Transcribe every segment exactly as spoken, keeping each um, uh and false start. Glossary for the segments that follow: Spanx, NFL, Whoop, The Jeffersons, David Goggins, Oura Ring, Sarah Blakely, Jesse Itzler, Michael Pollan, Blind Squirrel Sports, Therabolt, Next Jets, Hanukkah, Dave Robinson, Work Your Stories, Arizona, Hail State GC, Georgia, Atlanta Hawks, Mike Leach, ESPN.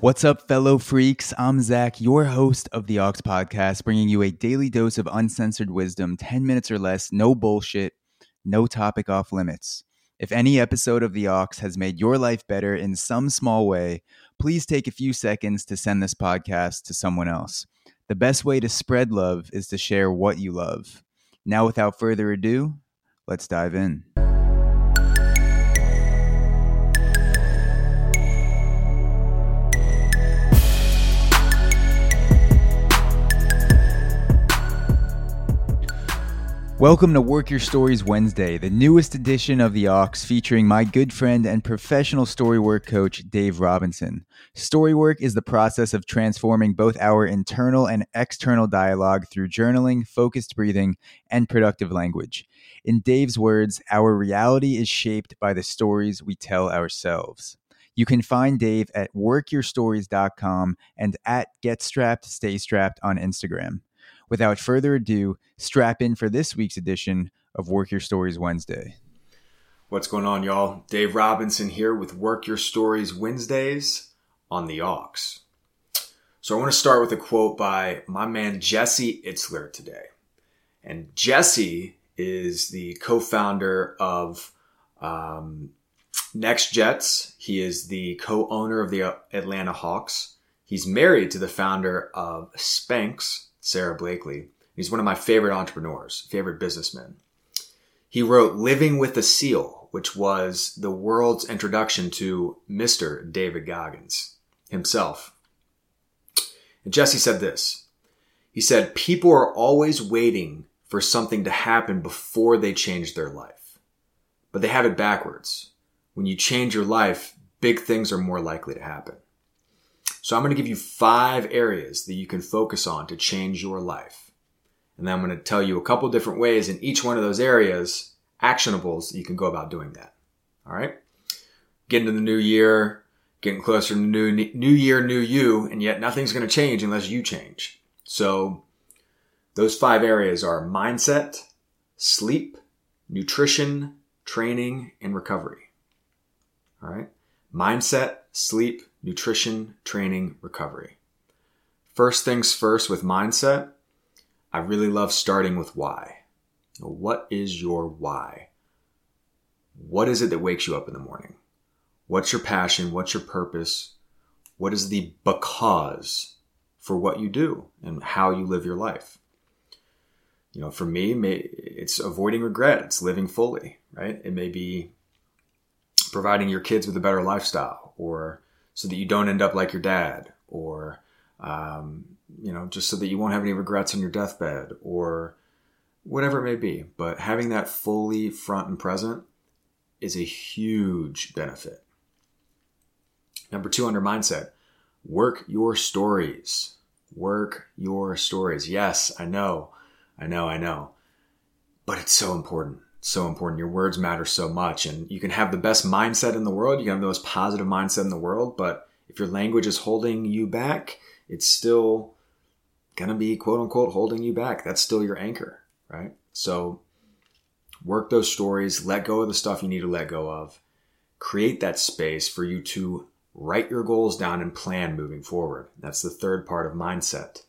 What's up, fellow freaks? I'm Zach, your host of the Hawks podcast, bringing you a daily dose of uncensored wisdom, ten minutes or less, no bullshit, no topic off limits. If any episode of the Hawks has made your life better in some small way, please take a few seconds to send this podcast to someone else. The best way to spread love is to share what you love. Now, without further ado, let's dive in. Welcome to Work Your Stories Wednesday, the newest edition of the Hawks, featuring my good friend and professional story work coach, Dave Robinson. Story work is the process of transforming both our internal and external dialogue through journaling, focused breathing, and productive language. In Dave's words, our reality is shaped by the stories we tell ourselves. You can find Dave at work your stories dot com and at get strapped stay strapped on Instagram. Without further ado, strap in for this week's edition of Work Your Stories Wednesday. What's going on, y'all? Dave Robinson here with Work Your Stories Wednesdays on the Hawks. So I want to start with a quote by my man Jesse Itzler today. And Jesse is the co-founder of um, Next Jets. He is the co-owner of the Atlanta Hawks. He's married to the founder of Spanx, Sarah Blakely. He's one of my favorite entrepreneurs, favorite businessmen. He wrote Living with a Seal, which was the world's introduction to Mister David Goggins himself. And Jesse said this. He said, people are always waiting for something to happen before they change their life. But they have it backwards. When you change your life, big things are more likely to happen. So I'm going to give you five areas that you can focus on to change your life. And then I'm going to tell you a couple different ways in each one of those areas, actionables, that you can go about doing that. All right? Getting to the new year, getting closer to new, new year, new you, and yet nothing's going to change unless you change. So those five areas are mindset, sleep, nutrition, training, and recovery. All right? Mindset, sleep, nutrition, training, recovery. First things first with mindset, I really love starting with why. What is your why? What is it that wakes you up in the morning? What's your passion? What's your purpose? What is the because for what you do and how you live your life? You know, for me, it's avoiding regret. It's living fully, right? It may be providing your kids with a better lifestyle, or so that you don't end up like your dad, or, um, you know, just so that you won't have any regrets on your deathbed, or whatever it may be. But having that fully front and present is a huge benefit. Number two under mindset, work your stories. Work your stories. Yes, I know, I know, I know. But it's so important. So important. Your words matter so much, and you can have the best mindset in the world. You can have the most positive mindset in the world, but if your language is holding you back, it's still going to be quote unquote holding you back. That's still your anchor, right? So work those stories, let go of the stuff you need to let go of, create that space for you to write your goals down and plan moving forward. That's the third part of mindset,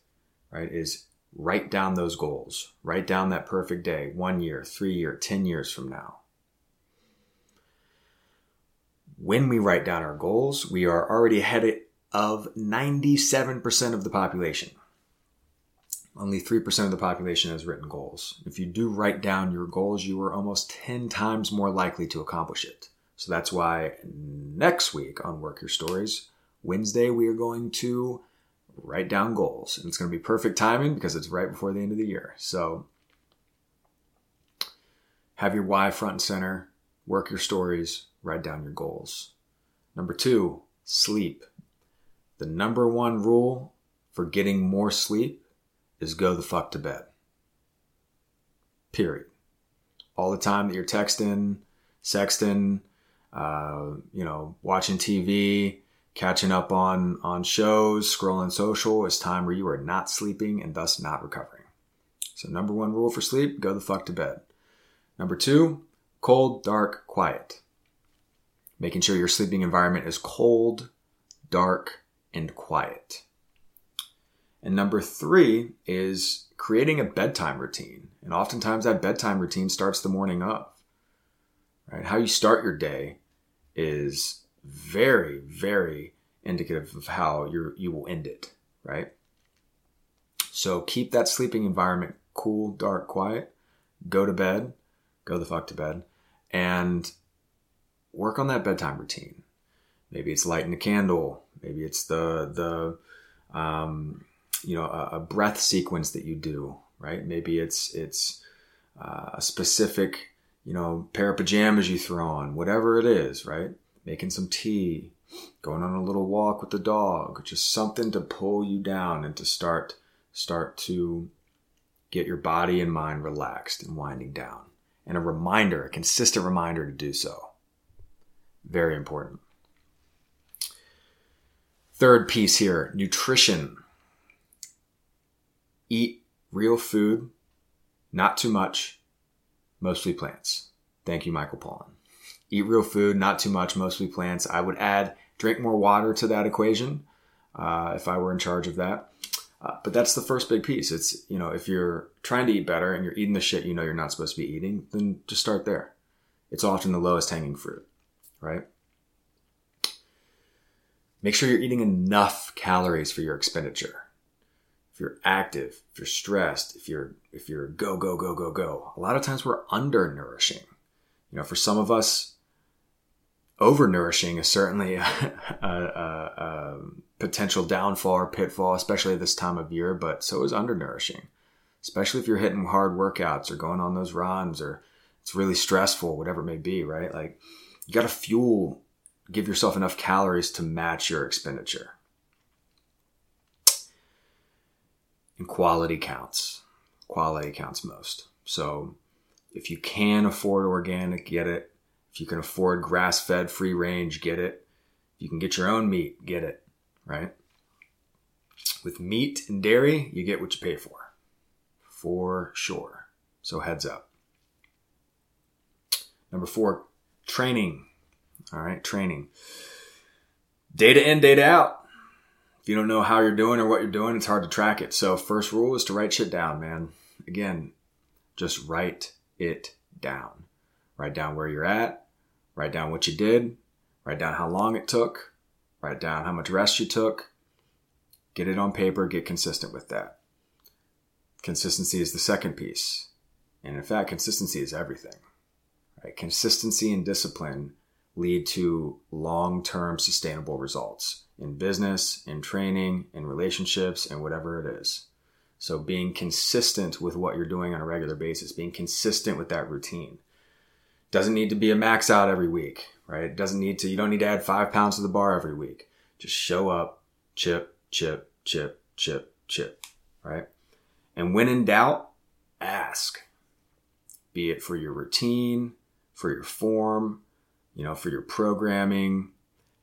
right? Is write down those goals. Write down that perfect day, one year, three year, ten years from now. When we write down our goals, we are already ahead of ninety-seven percent of the population. Only three percent of the population has written goals. If you do write down your goals, you are almost ten times more likely to accomplish it. So that's why next week on Work Your Stories, Wednesday, we are going to write down goals. And it's going to be perfect timing because it's right before the end of the year. So have your why front and center, work your stories, write down your goals. Number two, sleep. The number one rule for getting more sleep is go the fuck to bed. Period. All the time that you're texting, sexting, uh, you know, watching T V, catching up on, on shows, scrolling social is time where you are not sleeping and thus not recovering. So number one rule for sleep, go the fuck to bed. Number two, cold, dark, quiet. Making sure your sleeping environment is cold, dark, and quiet. And number three is creating a bedtime routine. And oftentimes that bedtime routine starts the morning of. Right? How you start your day is very, very indicative of how you you will end it, right? So keep that sleeping environment cool, dark, quiet. Go to bed. Go the fuck to bed. And work on that bedtime routine. Maybe it's lighting a candle. Maybe it's the, the um, you know, a, a breath sequence that you do, right? Maybe it's it's uh, a specific, you know, pair of pajamas you throw on. Whatever it is, right? Making some tea. Going on a little walk with the dog. Just something to pull you down and to start start to get your body and mind relaxed and winding down. And a reminder, a consistent reminder to do so. Very important. Third piece here, nutrition. Eat real food, not too much, mostly plants. Thank you, Michael Pollan. Eat real food, not too much, mostly plants. I would add drink more water to that equation uh, if I were in charge of that. Uh, but that's the first big piece. It's, you know, if you're trying to eat better and you're eating the shit you know you're not supposed to be eating, then just start there. It's often the lowest hanging fruit, right? Make sure you're eating enough calories for your expenditure. If you're active, if you're stressed, if you're if you're go, go, go, go, go. A lot of times we're undernourishing. You know, for some of us, overnourishing is certainly a, a, a, a potential downfall or pitfall, especially this time of year, but so is undernourishing, especially if you're hitting hard workouts or going on those runs or it's really stressful, whatever it may be, right? Like you got to fuel, give yourself enough calories to match your expenditure. And quality counts. Quality counts most. So if you can afford organic, get it. If you can afford grass-fed, free-range, get it. If you can get your own meat, get it, right? With meat and dairy, you get what you pay for, for sure. So heads up. Number four, training. All right, training. Data in, data out. If you don't know how you're doing or what you're doing, it's hard to track it. So first rule is to write shit down, man. Again, just write it down. Write down where you're at, write down what you did, write down how long it took, write down how much rest you took. Get it on paper, get consistent with that. Consistency is the second piece. And in fact, consistency is everything. Right? Consistency and discipline lead to long-term sustainable results in business, in training, in relationships, and whatever it is. So being consistent with what you're doing on a regular basis, being consistent with that routine. Doesn't need to be a max out every week, right? It doesn't need to, you don't need to add five pounds to the bar every week. Just show up, chip, chip, chip, chip, chip, right? And when in doubt, ask. Be it for your routine, for your form, you know, for your programming,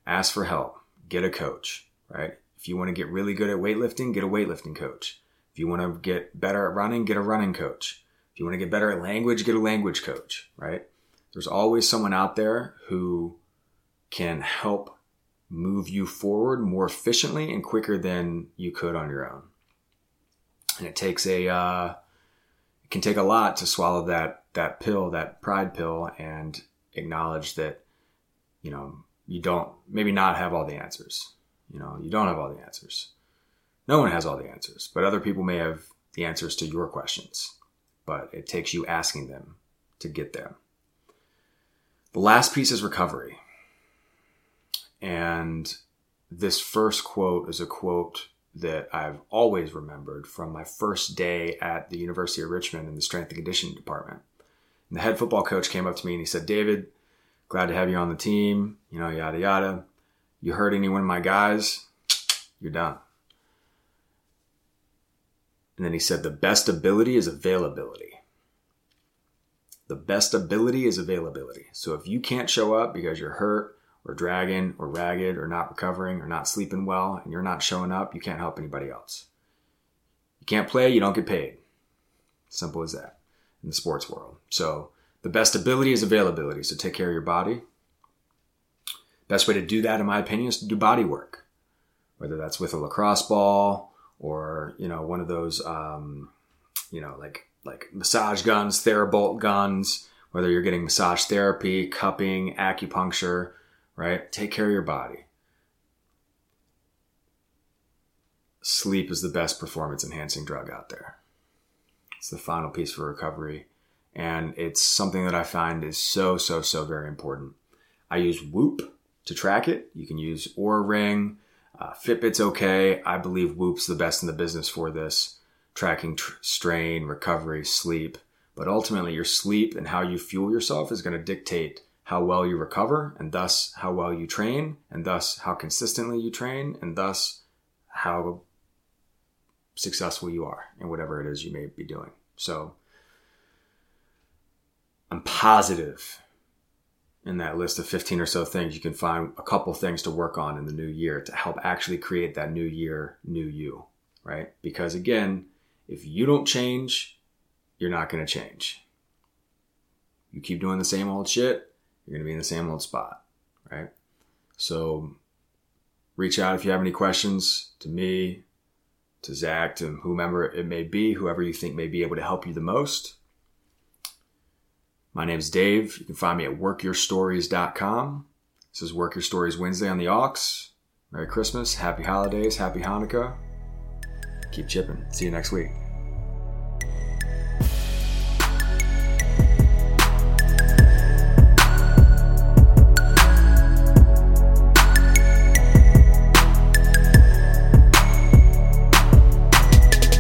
ask for help. Get a coach, right? If you want to get really good at weightlifting, get a weightlifting coach. If you want to get better at running, get a running coach. If you want to get better at language, get a language coach, right? There's always someone out there who can help move you forward more efficiently and quicker than you could on your own. And it takes a, uh, it can take a lot to swallow that, that pill, that pride pill, and acknowledge that, you know, you don't, maybe not have all the answers. You know, you don't have all the answers. No one has all the answers, but other people may have the answers to your questions, but it takes you asking them to get them. The last piece is recovery. And this first quote is a quote that I've always remembered from my first day at the University of Richmond in the strength and conditioning department. And the head football coach came up to me and he said, "David, glad to have you on the team, you know, yada, yada. You hurt any one of my guys, you're done." And then he said, "The best ability is availability." The best ability is availability. So if you can't show up because you're hurt or dragging or ragged or not recovering or not sleeping well and you're not showing up, you can't help anybody else. You can't play, you don't get paid. Simple as that in the sports world. So the best ability is availability. So take care of your body. Best way to do that, in my opinion, is to do body work. whether that's with a lacrosse ball or, you know, one of those, um, you know, like like massage guns, Therabolt guns, whether you're getting massage therapy, cupping, acupuncture, right? Take care of your body. Sleep is the best performance-enhancing drug out there. It's the final piece for recovery. And it's something that I find is so, so, so very important. I use Whoop to track it. You can use Oura Ring. Uh, Fitbit's okay. I believe Whoop's the best in the business for this. Tracking tr- strain, recovery, sleep. But ultimately, your sleep and how you fuel yourself is going to dictate how well you recover, and thus how well you train, and thus how consistently you train, and thus how successful you are in whatever it is you may be doing. So I'm positive in that list of fifteen or so things, you can find a couple things to work on in the new year to help actually create that new year, new you, right? Because again, if you don't change, you're not going to change. You keep doing the same old shit, you're going to be in the same old spot, right? So reach out if you have any questions to me, to Zach, to whomever it may be, whoever you think may be able to help you the most. My name's Dave. You can find me at work your stories dot com. This is Work Your Stories Wednesday on the Aux. Merry Christmas, happy holidays, happy Hanukkah. Keep chipping. See you next week.